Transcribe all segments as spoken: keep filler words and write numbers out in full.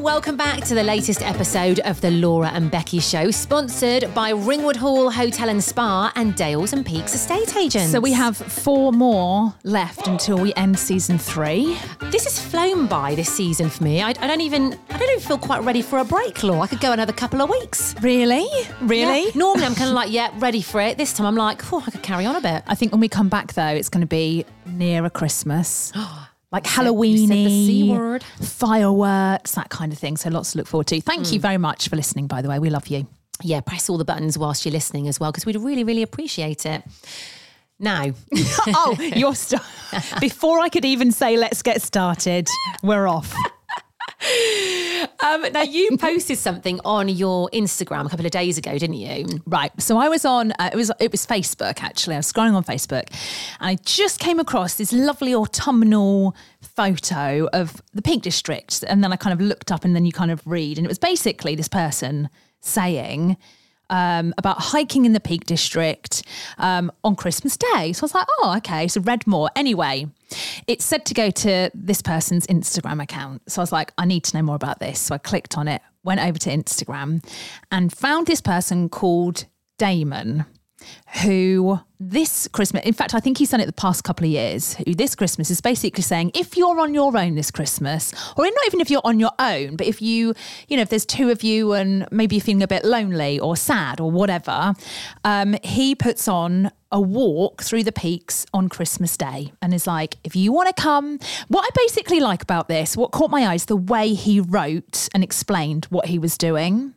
Welcome back to the latest episode of the Laura and Becky show, sponsored by Ringwood Hall Hotel and Spa and Dales and Peaks Estate Agents. So we have four more left until we end season three. This has flown by, this season, for me. I, I don't even I don't even feel quite ready for a break, Laura. I could go another couple of weeks. Really? Really? Yeah. Normally I'm kind of like, yeah, ready for it. This time I'm like, oh, I could carry on a bit. I think when we come back, though, it's going to be nearer Christmas. Like Halloween-y, the C word, fireworks, that kind of thing. So lots to look forward to. Thank mm. you very much for listening, by the way. We love you. Yeah, press all the buttons whilst you're listening as well, because we'd really, really appreciate it. Now. oh, you're st- Before I could even say, let's get started, we're off. Um, now, you posted something on your Instagram a couple of days ago, didn't you? Right. So I was on, uh, it was it was Facebook, actually. I was scrolling on Facebook and I just came across this lovely autumnal photo of the Peak District. And then I kind of looked up and then you kind of read. And it was basically this person saying um, about hiking in the Peak District um, on Christmas Day. So I was like, oh, okay. So read more. Anyway, it said to go to this person's Instagram account. So I was like, I need to know more about this. So I clicked on it, went over to Instagram and found this person called Damon, who this Christmas, in fact, I think he's done it the past couple of years, who this Christmas is basically saying, if you're on your own this Christmas, or not even if you're on your own, but if you, you know, if there's two of you and maybe you're feeling a bit lonely or sad or whatever, um, he puts on a walk through the peaks on Christmas Day and is like, if you want to come. What I basically like about this, what caught my eye is the way he wrote and explained what he was doing.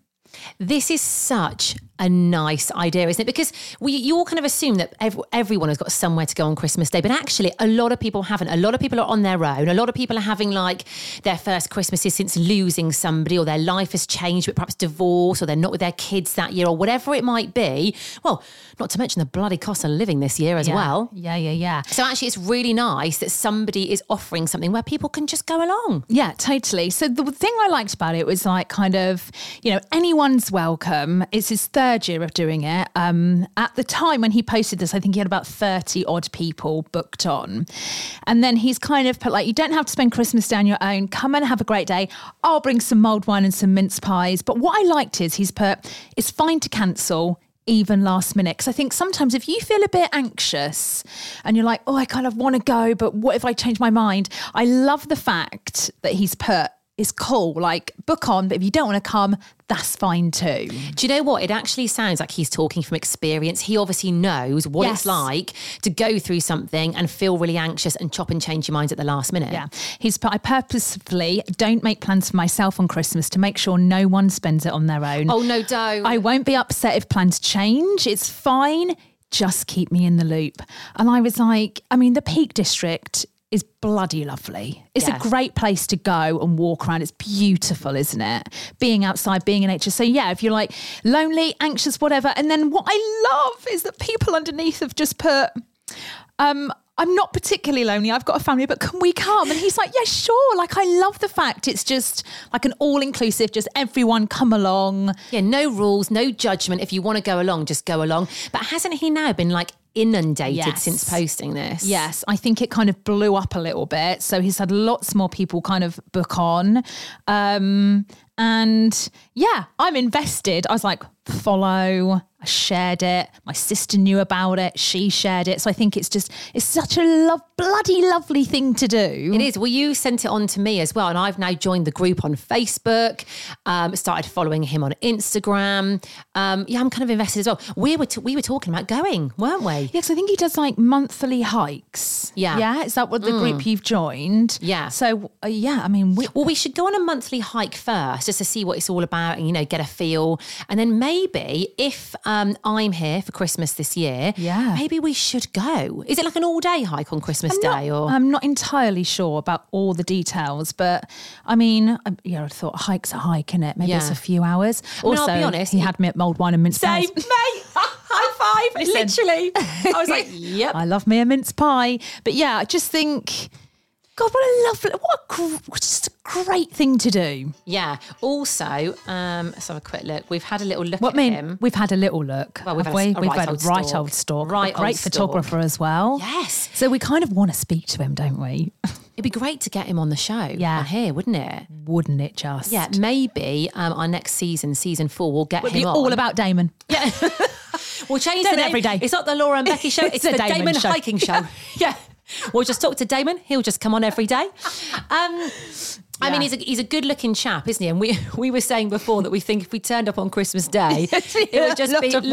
This is such a nice idea, isn't it? Because we, you all kind of assume that ev- everyone has got somewhere to go on Christmas Day, but actually a lot of people haven't. A lot of people are on their own. A lot of people are having like their first Christmases since losing somebody, or their life has changed, but perhaps divorce, or they're not with their kids that year, or whatever it might be. Well, not to mention the bloody cost of living this year as yeah. well. Yeah, yeah, yeah. So actually it's really nice that somebody is offering something where people can just go along. Yeah, totally. So the thing I liked about it was like kind of, you know, anyone One's welcome. It's his third year of doing it. Um, at the time when he posted this, I think he had about thirty odd people booked on. And then he's kind of put like, you don't have to spend Christmas Day on your own. Come and have a great day. I'll bring some mulled wine and some mince pies. But what I liked is he's put, it's fine to cancel even last minute. Because I think sometimes if you feel a bit anxious and you're like, oh, I kind of want to go, but what if I change my mind? I love the fact that he's put, it's cool, like book on, but if you don't want to come, that's fine too. Do you know what? It actually sounds like he's talking from experience. He obviously knows what yes. it's like to go through something and feel really anxious and chop and change your mind at the last minute. Yeah, he's. I purposefully don't make plans for myself on Christmas to make sure no one spends it on their own. Oh no, don't. I won't be upset if plans change. It's fine. Just keep me in the loop. And I was like, I mean, the Peak District is bloody lovely. It's yes. a great place to go and walk around. It's beautiful, isn't it? Being outside, being in nature. So yeah, if you're like lonely, anxious, whatever. And then what I love is that people underneath have just put, um, I'm not particularly lonely. I've got a family, but can we come? And he's like, yeah, sure. Like, I love the fact it's just like an all-inclusive, just everyone come along. Yeah, no rules, no judgment. If you want to go along, just go along. But hasn't he now been like inundated yes. since posting this? Yes, I think it kind of blew up a little bit. So he's had lots more people kind of book on. Um, and yeah, I'm invested. I was like, follow. I shared it. My sister knew about it. She shared it. So I think it's just, it's such a love, bloody lovely thing to do. It is. Well, you sent it on to me as well. And I've now joined the group on Facebook, um, started following him on Instagram. Um, yeah, I'm kind of invested as well. We were, t- we were talking about going, weren't we? Yeah, because I think he does like monthly hikes. Yeah. Yeah. Is that what the mm. group you've joined? Yeah. So uh, yeah, I mean. We- well, we should go on a monthly hike first just to see what it's all about and, you know, get a feel. And then maybe if, um, Um, I'm here for Christmas this year. Yeah. Maybe we should go. Is it like an all-day hike on Christmas I'm Day? Not, or I'm not entirely sure about all the details, but I mean, I, you know, I thought a hike's a hike, innit? Maybe yeah. it's a few hours. Also, I mean, I'll be honest, he had me at mulled wine and mince pies. Same, mate. High five. Listen. Literally. I was like, yep. I love me a mince pie. But yeah, I just think... God, what a lovely, what a, just a great thing to do. Yeah. Also, um, let's have a quick look. We've had a little look what at mean? him. We've had a little look. Well, we've had, we? a, a, we've right had a right old stalk. Right a great old photographer stalk. As well. Yes. So we kind of want to speak to him, don't we? It'd be great to get him on the show. Yeah. On here, wouldn't it? Wouldn't it just? Yeah. Maybe um, our next season, season four, we'll get we'll him on. It'll be all about Damon. Yeah. We'll change Damon the name. Every day. It's not the Laura and Becky show. It's, it's the, the Damon, Damon show. Hiking show. Yeah. yeah. We'll just talk to Damon. He'll just come on every day. Um, I yeah. mean, he's a, he's a good-looking chap, isn't he? And we we were saying before that we think if we turned up on Christmas Day, it would just be literally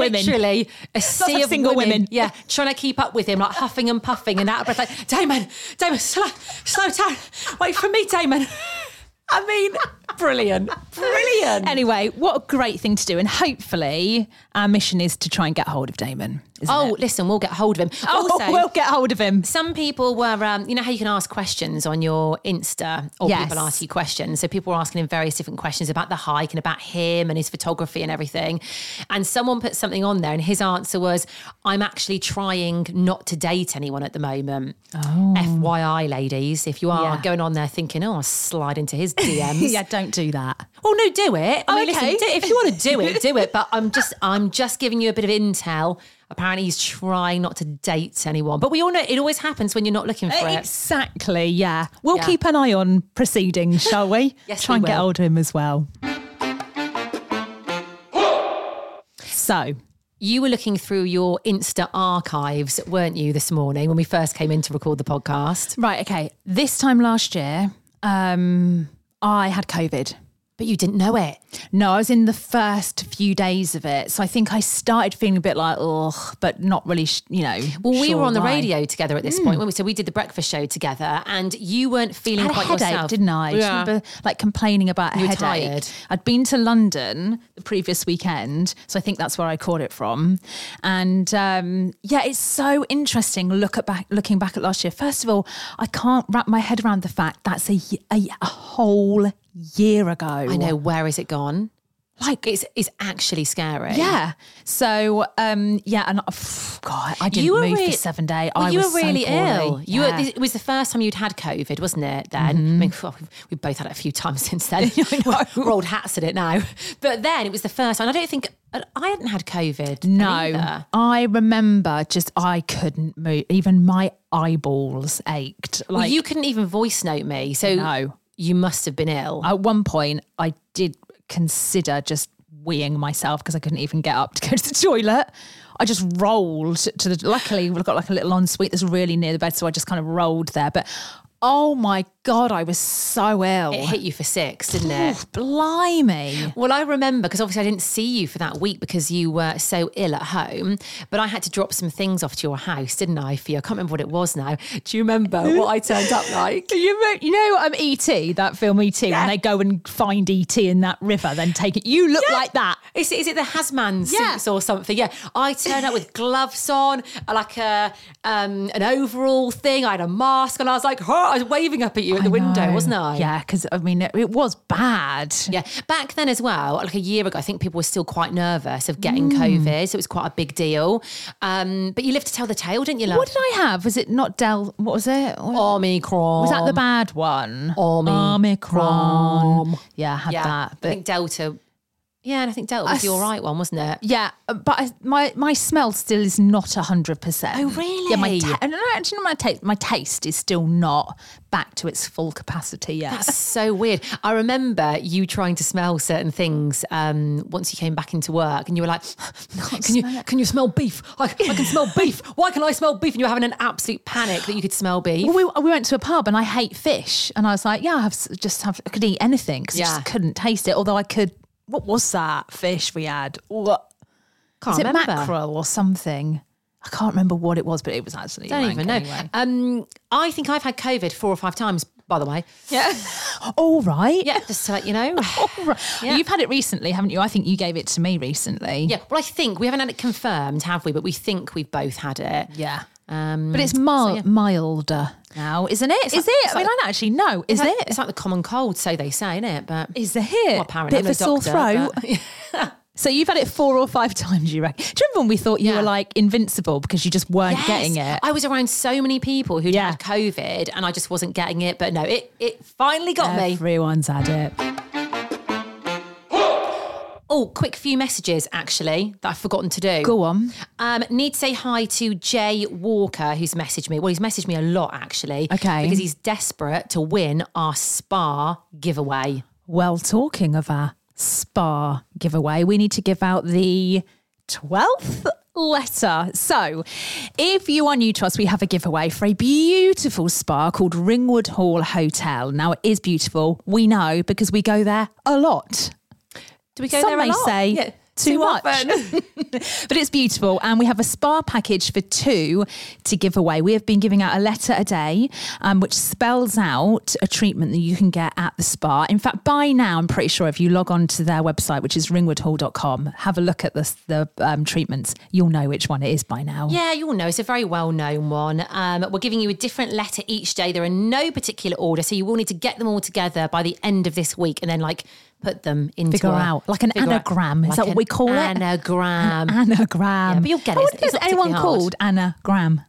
women. a sea Lots of, of single women. women. Yeah, trying to keep up with him, like huffing and puffing and out of breath. Like, Damon, Damon, slow, slow down. Wait for me, Damon. I mean, brilliant, brilliant. Anyway, what a great thing to do. And hopefully our mission is to try and get hold of Damon. Isn't oh, it? listen, we'll get hold of him. Oh, also, we'll get hold of him. Some people were, um, you know how you can ask questions on your Insta or yes. people ask you questions. So people were asking him various different questions about the hike and about him and his photography and everything. And someone put something on there and his answer was, I'm actually trying not to date anyone at the moment. Oh. F Y I, ladies, if you are yeah. going on there thinking, oh, I'll slide into his D Ms. yeah, don't do that. Well, no, do it. I mean, okay. listen, do, if you want to do it, do it. But I'm just, I'm just giving you a bit of intel. Apparently he's trying not to date anyone. But we all know it always happens when you're not looking for exactly, it. Exactly, yeah. We'll yeah. keep an eye on proceedings, shall we? yes, Try we and will. Get hold of him as well. So... You were looking through your Insta archives, weren't you, this morning when we first came in to record the podcast? Right, okay. This time last year, um, I had COVID. But you didn't know it. No, I was in the first few days of it. So I think I started feeling a bit like, ugh, but not really, sh- you know. Well, we sure were on the why. radio together at this mm. point, weren't we? So we did the breakfast show together and you weren't feeling I had quite a headache, yourself. didn't I? Yeah. I remember like complaining about a you headache. Were tired. I'd been to London the previous weekend. So I think that's where I caught it from. And um, yeah, it's so interesting look at back, looking back at last year. First of all, I can't wrap my head around the fact that's a, a, a whole year ago. I know, where is it gone? Like it's it's actually scary. Yeah. So um yeah, and oh, God, I didn't move really, for seven days. Well, I you was were really so ill. You yeah. were, it was the first time you'd had COVID, wasn't it? Then mm-hmm. I mean, well, we both had it a few times since then. we're, we're old hats at it now. But then it was the first time. I don't think I hadn't had COVID. No, either. I remember just I couldn't move. Even my eyeballs ached. Like well, you couldn't even voice note me. So no. You must have been ill. At one point, I did consider just weeing myself because I couldn't even get up to go to the toilet. I just rolled to the... Luckily, we've got like a little ensuite that's really near the bed, so I just kind of rolled there. But oh my God, I was so ill. It hit you for six, didn't it? Oh, blimey. Well, I remember, because obviously I didn't see you for that week because you were so ill at home, but I had to drop some things off to your house, didn't I, for you? I can't remember what it was now. Do you remember what I turned up like? You, you know um, E T, that film E T, yeah. When they go and find E T in that river, then take it. You look yeah. like that. Is, is it the Hazman yeah. suits or something? Yeah. I turned up with gloves on, like a um, an overall thing. I had a mask and I was like, oh, I was waving up at you at the window, wasn't I? Yeah, because, I mean, it, it was bad. Yeah. Back then as well, like a year ago, I think people were still quite nervous of getting mm. COVID, so it was quite a big deal. Um, but you lived to tell the tale, didn't you, love? What did I have? Was it not Del... What was it? Omicron. Was that the bad one? Omicron. Omicron. Yeah, I had yeah. that. But I think Delta... Yeah, and I think Delta was the all right one, wasn't it? Yeah, but I, my, my smell still is not one hundred percent. Oh, really? Yeah, my ta- no, actually, my, ta- my taste is still not back to its full capacity yet. That's so weird. I remember you trying to smell certain things um, once you came back into work and you were like, can you it. can you smell beef? I, I can smell beef. Why can I smell beef? And you were having an absolute panic that you could smell beef. Well, we, we went to a pub and I hate fish. And I was like, yeah, I have just have I could eat anything because yeah. I just couldn't taste it, although I could... What was that fish we had? What? Can't was it remember. Mackerel or something? I can't remember what it was, but it was actually don't even know. Anyway. Um, I think I've had COVID four or five times, by the way. Yeah. All right. Yeah, just to let you know. All right. Yeah. You've had it recently, haven't you? I think you gave it to me recently. Yeah. Well, I think we haven't had it confirmed, have we? But we think we've both had it. Yeah. Um, but it's mild, so yeah. milder now, isn't it? It's is like, it? I mean, like, I don't actually know. Is like, it? It's like the common cold, so they say, isn't it? But is it? Well, apparently, bit I'm of a sore doctor, throat. So you've had it four or five times, you reckon? Do you remember when we thought you yeah. were like invincible because you just weren't yes. getting it? I was around so many people who'd yeah. had COVID and I just wasn't getting it. But no, it it finally got Everyone's me. Everyone's had it. Oh, quick few messages, actually, that I've forgotten to do. Go on. Um, need to say hi to Jay Walker, who's messaged me. Well, he's messaged me a lot, actually. Okay. Because he's desperate to win our spa giveaway. Well, talking of our spa giveaway, we need to give out the twelfth letter. So if you are new to us, we have a giveaway for a beautiful spa called Ringwood Hall Hotel. Now, it is beautiful. We know because we go there a lot. Do we go Some there may say yeah, too, too much, but it's beautiful. And we have a spa package for two to give away. We have been giving out a letter a day, um, which spells out a treatment that you can get at the spa. In fact, by now, I'm pretty sure if you log on to their website, which is ringwood hall dot com, have a look at the, the um, treatments. You'll know which one it is by now. Yeah, you'll know. It's a very well-known one. Um, we're giving you a different letter each day. They're in no particular order, so you will need to get them all together by the end of this week and then like... put them into figure a, out like an anagram. Out. Is like that what we call anagram. it? Anagram, an anagram. Yeah, but you'll get it. Oh, it's, it's not anyone called anagram?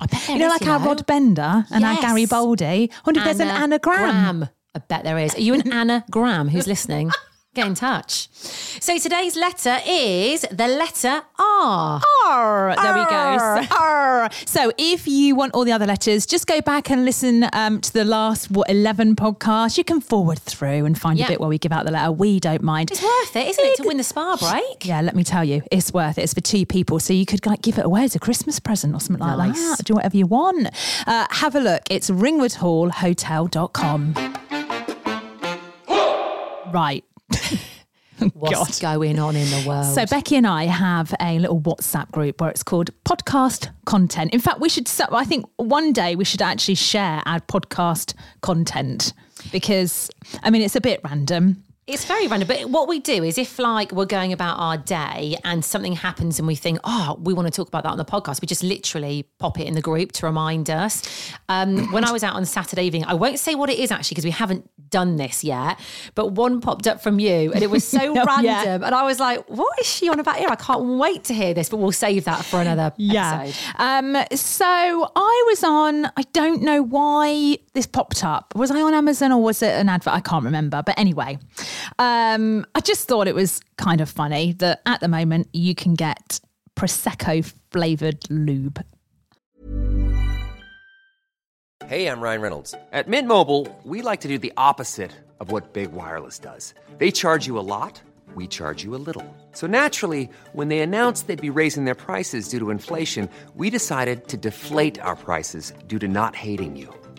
I bet there you know, is, like you our know. Rod Bender and yes. our Gary Boldy. I wonder if there's an anagram. I bet there is. Are you an anagram? Who's listening? Get in touch. So today's letter is the letter R. R. There R. we go. So, R. So if you want all the other letters, just go back and listen um, to the last, what, eleven podcasts. You can forward through and find yeah. a bit where we give out the letter. We don't mind. It's worth it, isn't it, to win the spa break? Yeah, let me tell you, it's worth it. It's for two people. So you could like give it away as a Christmas present or something like nice. that. Do whatever you want. Uh, have a look. It's ringwood hall hotel dot com. Right. What's God. going on in the world? So Becky and I have a little WhatsApp group where it's called Podcast Content. In fact, we should. I think one day we should actually share our podcast content because, I mean, it's a bit random. It's very random, but what we do is if like we're going about our day and something happens and we think, oh, we want to talk about that on the podcast, we just literally pop it in the group to remind us. Um, when I was out on Saturday evening, I won't say what it is actually because we haven't done this yet, but one popped up from you and it was so no, random yeah. and I was like, what is she on about here? I can't wait to hear this, but we'll save that for another yeah. episode. Um, so I was on, I don't know why this popped up. Was I on Amazon or was it an advert? I can't remember, but anyway... Um, I just thought it was kind of funny that at the moment you can get Prosecco flavoured lube. Hey, I'm Ryan Reynolds. At Mint Mobile, we like to do the opposite of what Big Wireless does. They charge you a lot, we charge you a little. So naturally, when they announced they'd be raising their prices due to inflation, we decided to deflate our prices due to not hating you.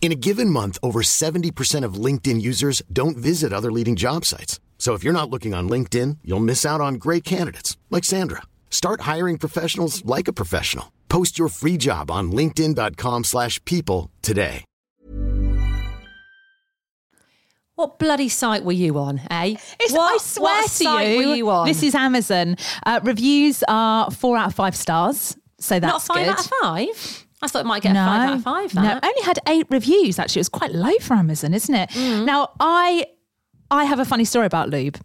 In a given month, over seventy percent of LinkedIn users don't visit other leading job sites. So if you're not looking on LinkedIn, you'll miss out on great candidates like Sandra. Start hiring professionals like a professional. Post your free job on linkedin.com slash people today. What bloody site were you on, eh? It's, what, I swear what to site you, were you on? This is Amazon. Uh, reviews are four out of five stars, so that's good. Not five good. Out of five? I thought it might get no, a five out of five. That. No, only had eight reviews, actually. It was quite low for Amazon, isn't it? Mm. Now, I I have a funny story about lube.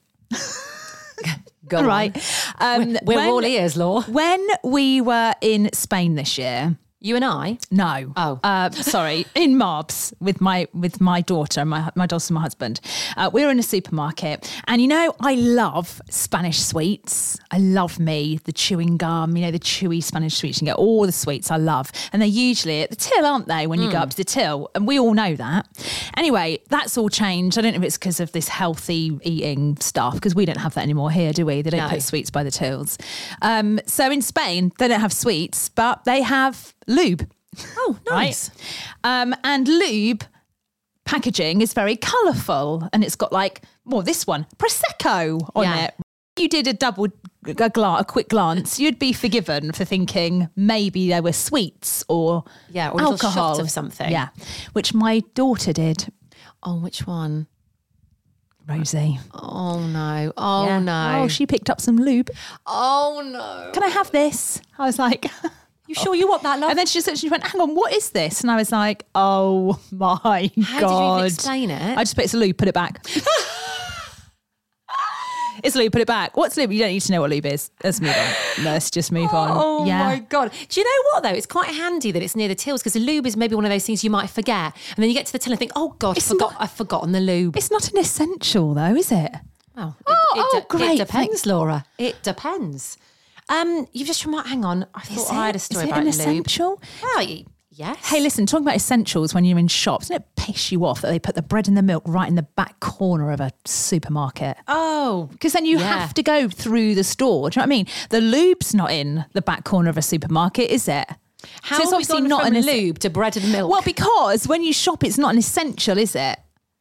Go right. on. Um, we're we're when, all ears, Laura. When we were in Spain this year... You and I? No. Oh. Uh, sorry. In Marbs with my with my daughter, my my daughter and my husband. Uh, we were in a supermarket. And, you know, I love Spanish sweets. I love me, the chewing gum, you know, the chewy Spanish sweets. You can get all the sweets I love. And they're usually at the till, aren't they, when you mm. go up to the till? And we all know that. Anyway, that's all changed. I don't know if it's because of this healthy eating stuff, because we don't have that anymore here, do we? They don't no. put sweets by the tills. Um, so in Spain, they don't have sweets, but they have... lube. Oh, nice. Right? Um, and lube packaging is very colourful, and it's got like, well, this one, Prosecco on yeah. it. If you did a double, a, gla- a quick glance, you'd be forgiven for thinking maybe there were sweets or, yeah, or alcohol shot of something. Yeah, which my daughter did. Oh, which one? Rosie. Oh, no. Oh, yeah. no. Oh, she picked up some lube. Oh, no. Can I have this? I was like... You sure you want that, love? And then she just she went, hang on, what is this? And I was like, oh my How God. How did you explain it? I just put it's a lube, put it back. It's a lube, put it back. What's lube? You don't need to know what lube is. Let's move on. Let's just move oh, on. Oh yeah. my God. Do you know what though? It's quite handy that it's near the tills because the lube is maybe one of those things you might forget. And then you get to the till and think, oh God, I forgot, not, I've forgotten the lube. It's not an essential though, is it? Oh, it, oh, it, oh, it, great. It depends, thanks, Laura. It depends. Um, you've just remarked, hang on, I thought I had a story about lube. Is it an essential? Well, yes. Hey, listen, talking about essentials when you're in shops, doesn't it piss you off that they put the bread and the milk right in the back corner of a supermarket? Oh. Because then you yeah. have to go through the store. Do you know what I mean? The lube's not in the back corner of a supermarket, is it? How so it's obviously not an lube to bread and milk? Well, because when you shop, it's not an essential, is it?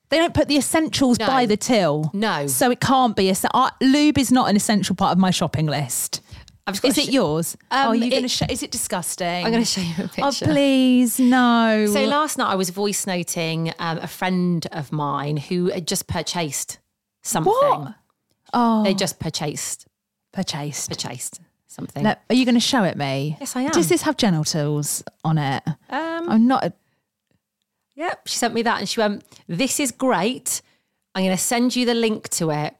They don't put the essentials no. by the till. No. So it can't be. Uh, lube is not an essential part of my shopping list. Is it sh- yours? Um, oh, you're going to show? Is it disgusting? I'm going to show you a picture. Oh, please, no. So last night I was voice noting um, a friend of mine who had just purchased something. What? Oh, they just purchased, purchased, purchased something. Look, are you going to show it me? Yes, I am. Does this have genitals on it? Um, I'm not. A- yep, she sent me that, and she went, "This is great. I'm going to send you the link to it."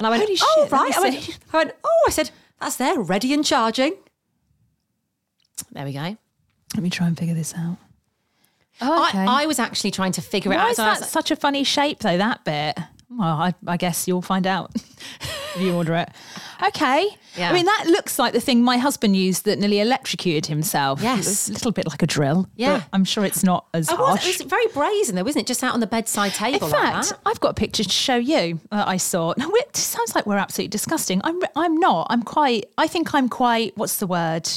And I went, "Holy shit, oh, right." I went, I went, "Oh," I said. That's there, ready and charging. There we go. Let me try and figure this out. Oh, okay. I, I was actually trying to figure Why it out. Why is that like, such a funny shape, though, that bit? Well, I, I guess you'll find out if you order it. Okay. Yeah. I mean, that looks like the thing my husband used that nearly electrocuted himself. Yes. It was a little bit like a drill. Yeah. I'm sure it's not as I harsh. Was, it was very brazen, though, wasn't it? Just out on the bedside table. In fact, like that. I've got a picture to show you that I saw. Now, it sounds like we're absolutely disgusting. I'm I'm not. I'm quite, I think I'm quite, what's the word?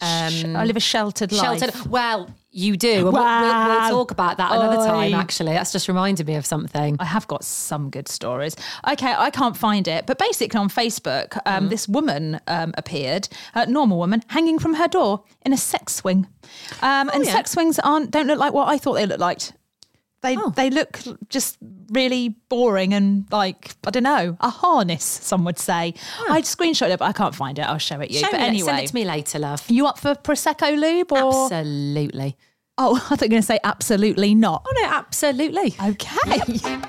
Um, I live a sheltered, sheltered life. Well, you do. Wow. We'll, we'll, we'll talk about that another Oy. time, actually. That's just reminded me of something. I have got some good stories. Okay, I can't find it. But basically on Facebook, um, mm. this woman um, appeared, a normal woman, hanging from her door in a sex swing. Um, oh, and yeah. sex swings aren't don't look like what I thought they looked like. They oh. they look just really boring and like, I don't know, a harness, some would say. Oh. I screenshot it, but I can't find it. I'll show it you. Show but me anyway. Send it to me later, love. You up for Prosecco lube? Or? Absolutely. Oh, I thought you were going to say absolutely not. Oh, no, absolutely. Okay. Yep.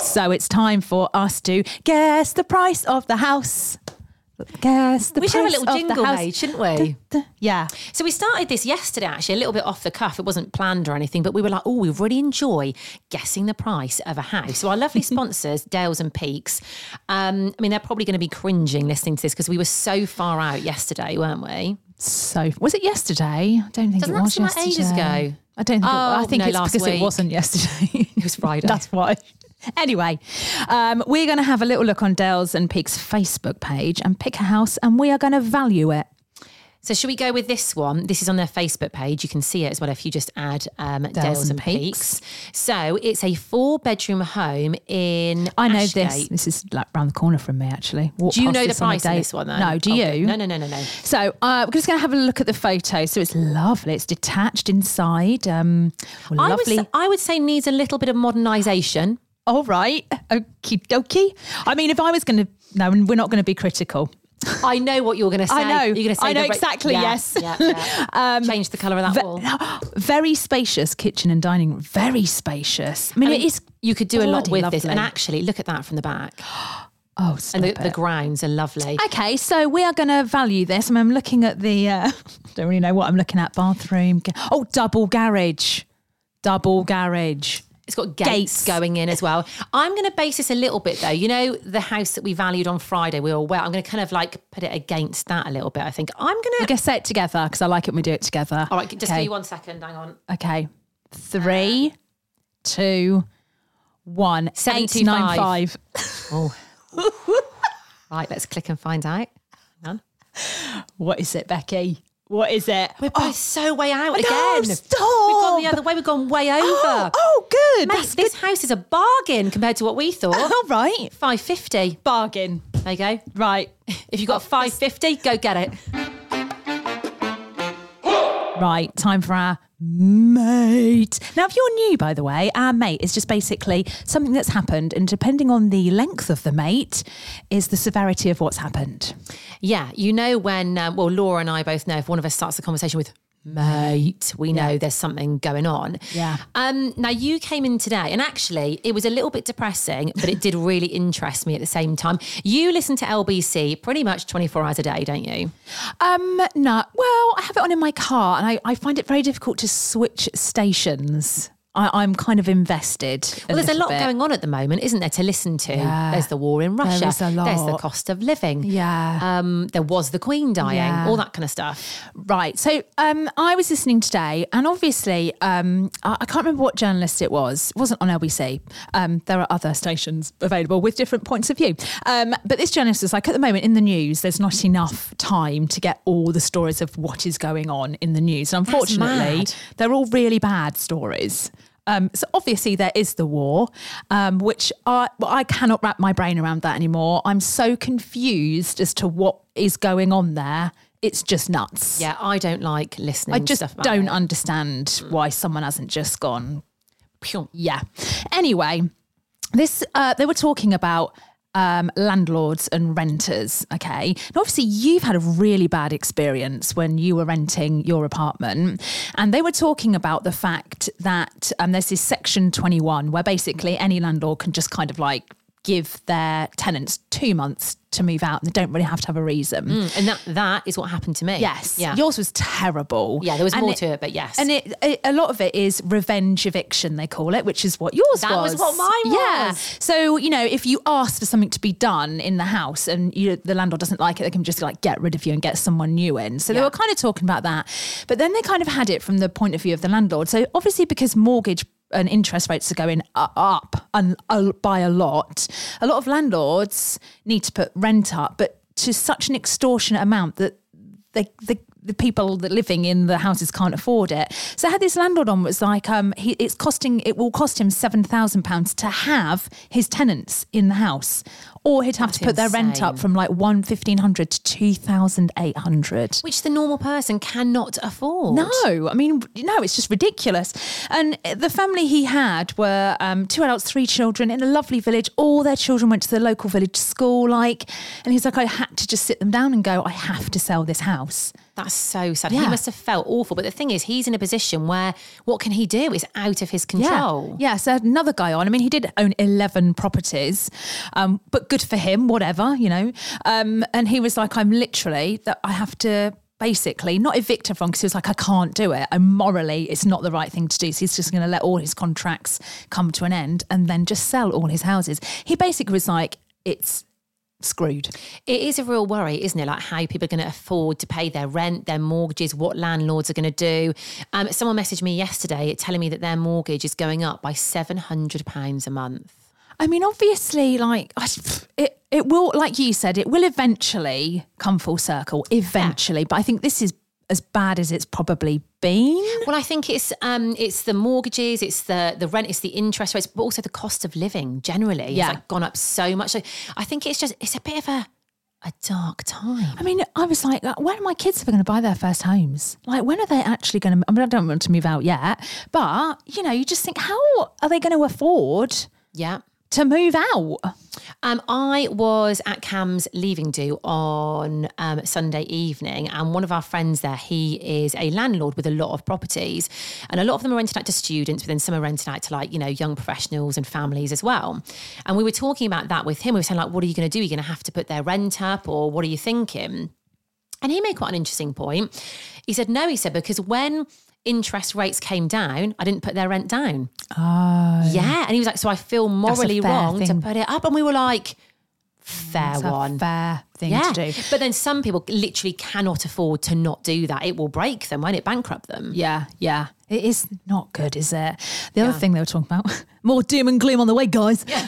So it's time for us to guess the price of the house. guess the we should have a little jingle made, shouldn't we? Da, da. Yeah. So we started this yesterday, actually, a little bit off the cuff. It wasn't planned or anything, but we were like, oh, we really enjoy guessing the price of a house. So our lovely sponsors, Dales and Peaks, um, I mean, they're probably going to be cringing listening to this because we were so far out yesterday, weren't we? So, was it yesterday? I don't think Doesn't it was yesterday. Doesn't that seem like ages ago? I don't think oh, it was. I think no, it's because week. It wasn't yesterday. It was Friday. That's why. Anyway, um, we're going to have a little look on Dales and Peak's Facebook page and pick a house, and we are going to value it. So should we go with this one? This is on their Facebook page. You can see it as well if you just add um, Dales, Dales and Peaks. Peaks. So it's a four-bedroom home in I know Ashgate. this. This is like round the corner from me, actually. Walk do you know the price of this one, though? No, do oh, you? No, no, no, no, no. So uh, we're just going to have a look at the photo. So it's lovely. It's detached inside. Um, I lovely. Would, I would say needs a little bit of modernisation. All right. Okie dokie. I mean, if I was going to... No, we're not going to be critical. I know what you're going to say. I know. You're going to say I know ra- exactly, yeah, yes. Yeah, yeah. um, Change the colour of that ve- wall. Very spacious kitchen and dining room. Very spacious. I mean, I mean it is... You could do a lot with lovely. This. And actually, look at that from the back. Oh, stop And the, the grounds are lovely. Okay, so we are going to value this. I mean, I'm looking at the... Uh, don't really know what I'm looking at. Bathroom. Oh, double garage. Double garage. It's got gates, gates going in as well. I'm going to base this a little bit, though. You know, the house that we valued on Friday, we were well. I'm going to kind of like put it against that a little bit, I think. I'm going to... We're going to set it together because I like it when we do it together. All right, just okay. Give you one second. Hang on. Okay. Three, uh, two, one. seven two nine five. Oh. Right, let's click and find out. Hang on. What is it, Becky? What is it? We're both oh, so way out again. No, stop. We've gone the other way. We've gone way over. Oh, oh good. Mate, this good. House is a bargain compared to what we thought. All right. five fifty. Bargain. There you go. Right. If you've got oh, five fifty, go get it. Right. Time for our mate. Now, if you're new, by the way, our mate is just basically something that's happened. And depending on the length of the mate is the severity of what's happened. Yeah. You know when, um, well, Laura and I both know if one of us starts the conversation with mate, we know yeah. there's something going on. Yeah. Um, now, you came in today and actually it was a little bit depressing, but it did really interest me at the same time. You listen to L B C pretty much twenty-four hours a day, don't you? Um, no. Well, I have it on in my car and I, I find it very difficult to switch stations. I, I'm kind of invested. Well, there's a lot bit. going on at the moment, isn't there, to listen to? Yeah. There's the war in Russia. There is a lot. There's the cost of living. Yeah. Um, there was the Queen dying, yeah. all that kind of stuff. Right. So um, I was listening today and obviously, um, I, I can't remember what journalist it was. It wasn't on L B C. Um, there are other stations available with different points of view. Um, but this journalist was like, at the moment in the news, there's not enough time to get all the stories of what is going on in the news. And unfortunately, they're all really bad stories. Um, so obviously there is the war, um, which I, well, I cannot wrap my brain around that anymore. I'm so confused as to what is going on there. It's just nuts. Yeah, I don't like listening I just stuff don't it. understand mm. why someone hasn't just gone. Yeah. Anyway, this uh, they were talking about Um, landlords and renters, okay? And obviously you've had a really bad experience when you were renting your apartment, and they were talking about the fact that um, there's this section twenty-one where basically any landlord can just kind of like give their tenants two months to move out and they don't really have to have a reason. Mm, and that that is what happened to me. Yes. Yeah. Yours was terrible. Yeah, there was and more it, to it, but yes. And it, it, a lot of it is revenge eviction, they call it, which is what yours that was. That was what mine yeah. was. So, you know, if you ask for something to be done in the house and you, the landlord doesn't like it, they can just like get rid of you and get someone new in. So yeah. they were kind of talking about that. But then they kind of had it from the point of view of the landlord. So obviously because mortgage and interest rates are going up and by a lot, a lot of landlords need to put rent up, but to such an extortionate amount that they, the, the people that living in the houses can't afford it. So I had this landlord on was like, um, he, it's costing, it will cost him seven thousand pounds to have his tenants in the house, or he'd have That's to put insane. Their rent up from like one fifteen hundred to two thousand eight hundred, which the normal person cannot afford. No, I mean, no, it's just ridiculous. And the family he had were um, two adults, three children in a lovely village. All their children went to the local village school, like, and he's like, I had to just sit them down and go, I have to sell this house. That's so sad. Yeah. He must have felt awful. But the thing is, he's in a position where what can he do? It's out of his control. Yeah, yeah. So another guy on. I mean, he did own eleven properties, um, but good for him, whatever, you know. Um, and he was like, I'm literally, that I have to basically not evict everyone because he was like, I can't do it. And morally, it's not the right thing to do. So he's just going to let all his contracts come to an end and then just sell all his houses. He basically was like, it's screwed. It is a real worry, isn't it? Like how people are going to afford to pay their rent, their mortgages, what landlords are going to do. Um, someone messaged me yesterday telling me that their mortgage is going up by seven hundred pounds a month. I mean, obviously, like, it it will, like you said, it will eventually come full circle, eventually. Yeah. But I think this is as bad as it's probably been. Well, I think it's um, it's the mortgages, it's the, the rent, it's the interest rates, but also the cost of living generally yeah. has like gone up so much. So I think it's just, it's a bit of a, a dark time. I mean, I was like, when are my kids ever going to buy their first homes? Like, when are they actually going to, I mean, I don't want to move out yet, but, you know, you just think, how are they going to afford yeah. to move out? Um, I was at Cam's leaving do on um, Sunday evening, and one of our friends there, he is a landlord with a lot of properties, and a lot of them are rented out to students, but then some are rented out to, like, you know, young professionals and families as well. And we were talking about that with him. We were saying, like, what are you going to do? Are you going to have to put their rent up, or what are you thinking? And he made quite an interesting point. He said, no, he said, because when interest rates came down, I didn't put their rent down. Oh. Yeah. And he was like, so I feel morally wrong thing. to put it up. And we were like, fair That's one. fair thing yeah. to do. But then some people literally cannot afford to not do that. It will break them, won't it? Bankrupt them. Yeah, yeah. It is not good, is it? The other yeah. thing they were talking about, more doom and gloom on the way, guys. Yeah.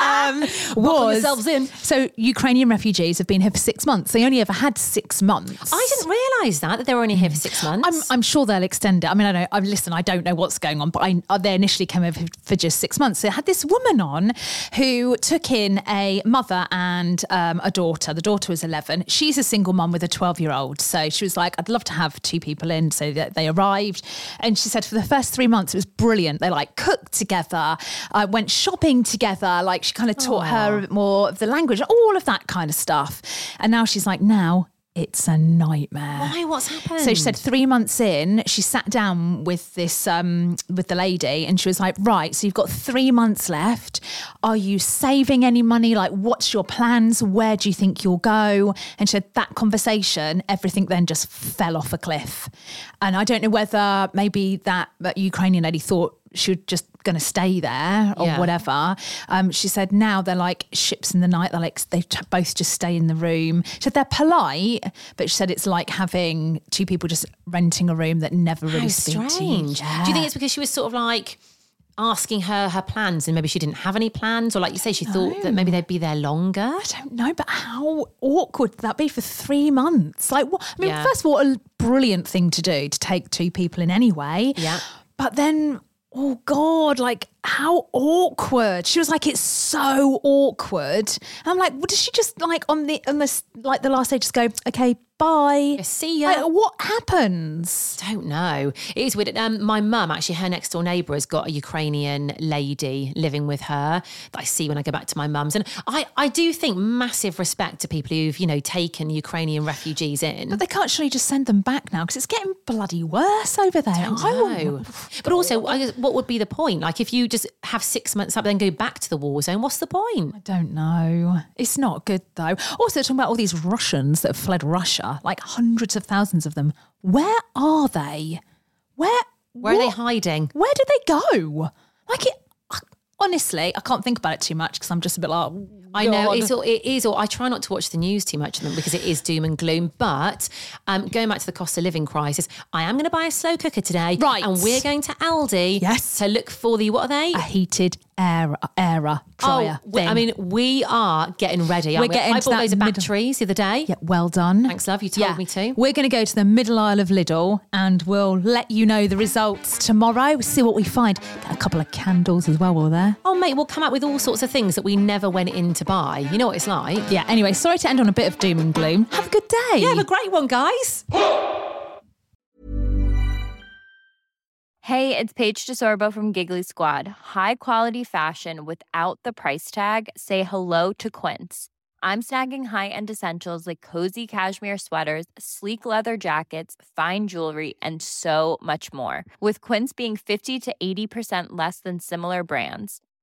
um, was themselves in. So Ukrainian refugees have been here for six months. They only ever had six months. I didn't realise that, that they were only here for six months. I'm, I'm sure they'll extend it. I mean, I know, I, listen, I don't know what's going on, but I, they initially came over for just six months. So I had this woman on who took in a mother and um, a daughter. The daughter was eleven. She's a single mum with a twelve-year-old. So she was like, I'd love to have two people in. So that they arrived. And she said for the first three months, it was brilliant. They like cooked together, uh, went shopping together. Together, like she kind of taught Aww. her a bit more of the language, all of that kind of stuff. And now she's like, now it's a nightmare. Why? What's happened? So she said three months in, she sat down with this, um, with the lady, and she was like, right, so you've got three months left. Are you saving any money? Like, what's your plans? Where do you think you'll go? And she had that conversation. Everything then just fell off a cliff. And I don't know whether maybe that, that Ukrainian lady thought she would just going to stay there or yeah. whatever. Um, she said now they're like ships in the night. They're like, they t- both just stay in the room. She said they're polite, but she said it's like having two people just renting a room that never really How speak strange. to each other. Do you think it's because she was sort of like asking her her plans, and maybe she didn't have any plans, or like you say, she no. thought that maybe they'd be there longer? I don't know, but how awkward would that be for three months? Like, what? I mean, yeah. first of all, a brilliant thing to do, to take two people in anyway. Yeah. But then... oh God, like how awkward. She was like, it's so awkward. And I'm like, well, did she just like on the, on the, like the last day just go, okay, bye. I see ya. Like, what happens? Don't know. It is weird. Um, my mum, actually, her next door neighbour has got a Ukrainian lady living with her that I see when I go back to my mum's. And I, I do think massive respect to people who've, you know, taken Ukrainian refugees in. But they can't surely just send them back now because it's getting bloody worse over there. Don't I know. Will... But also, I guess, what would be the point? Like, if you just have six months up and then go back to the war zone, what's the point? I don't know. It's not good, though. Also, talking about all these Russians that have fled Russia. Like hundreds of thousands of them. Where are they? Where Where what, are they hiding? Where do they go? Like, it, honestly, I can't think about it too much because I'm just a bit like, oh, I know, it's all, it is all, I try not to watch the news too much because it is doom and gloom. But um, going back to the cost of living crisis, I am going to buy a slow cooker today. Right. And we're going to Aldi yes. to look for the, what are they? A heated air, air dryer oh, thing. I mean, we are getting ready. We're we? getting I bought loads of batteries the other day. Yeah, well done. Thanks, love. You told yeah. me to. We're going to go to the middle aisle of Lidl and we'll let you know the results tomorrow. We'll see what we find. Get a couple of candles as well while we're there. Oh, mate, we'll come out with all sorts of things that we never went into to buy. You know what it's like. Yeah, anyway, sorry to end on a bit of doom and gloom. Have a good day. Yeah, have a great one, guys. Hey, it's Paige DeSorbo from Giggly Squad. High quality fashion without the price tag. Say hello to Quince. I'm snagging high-end essentials like cozy cashmere sweaters, sleek leather jackets, fine jewelry, and so much more, with Quince being fifty to eighty percent less than similar brands.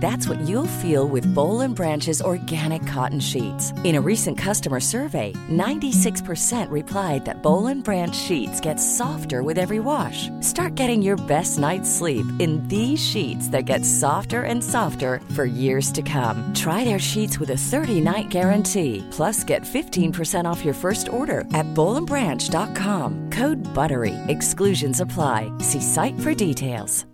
That's what you'll feel with Bowel and Branch's organic cotton sheets. In a recent customer survey, ninety-six percent replied that Bowel and Branch sheets get softer with every wash. Start getting your best night's sleep in these sheets that get softer and softer for years to come. Try their sheets with a thirty night guarantee. Plus, get fifteen percent off your first order at bowl and branch dot com. Code BUTTERY. Exclusions apply. See site for details.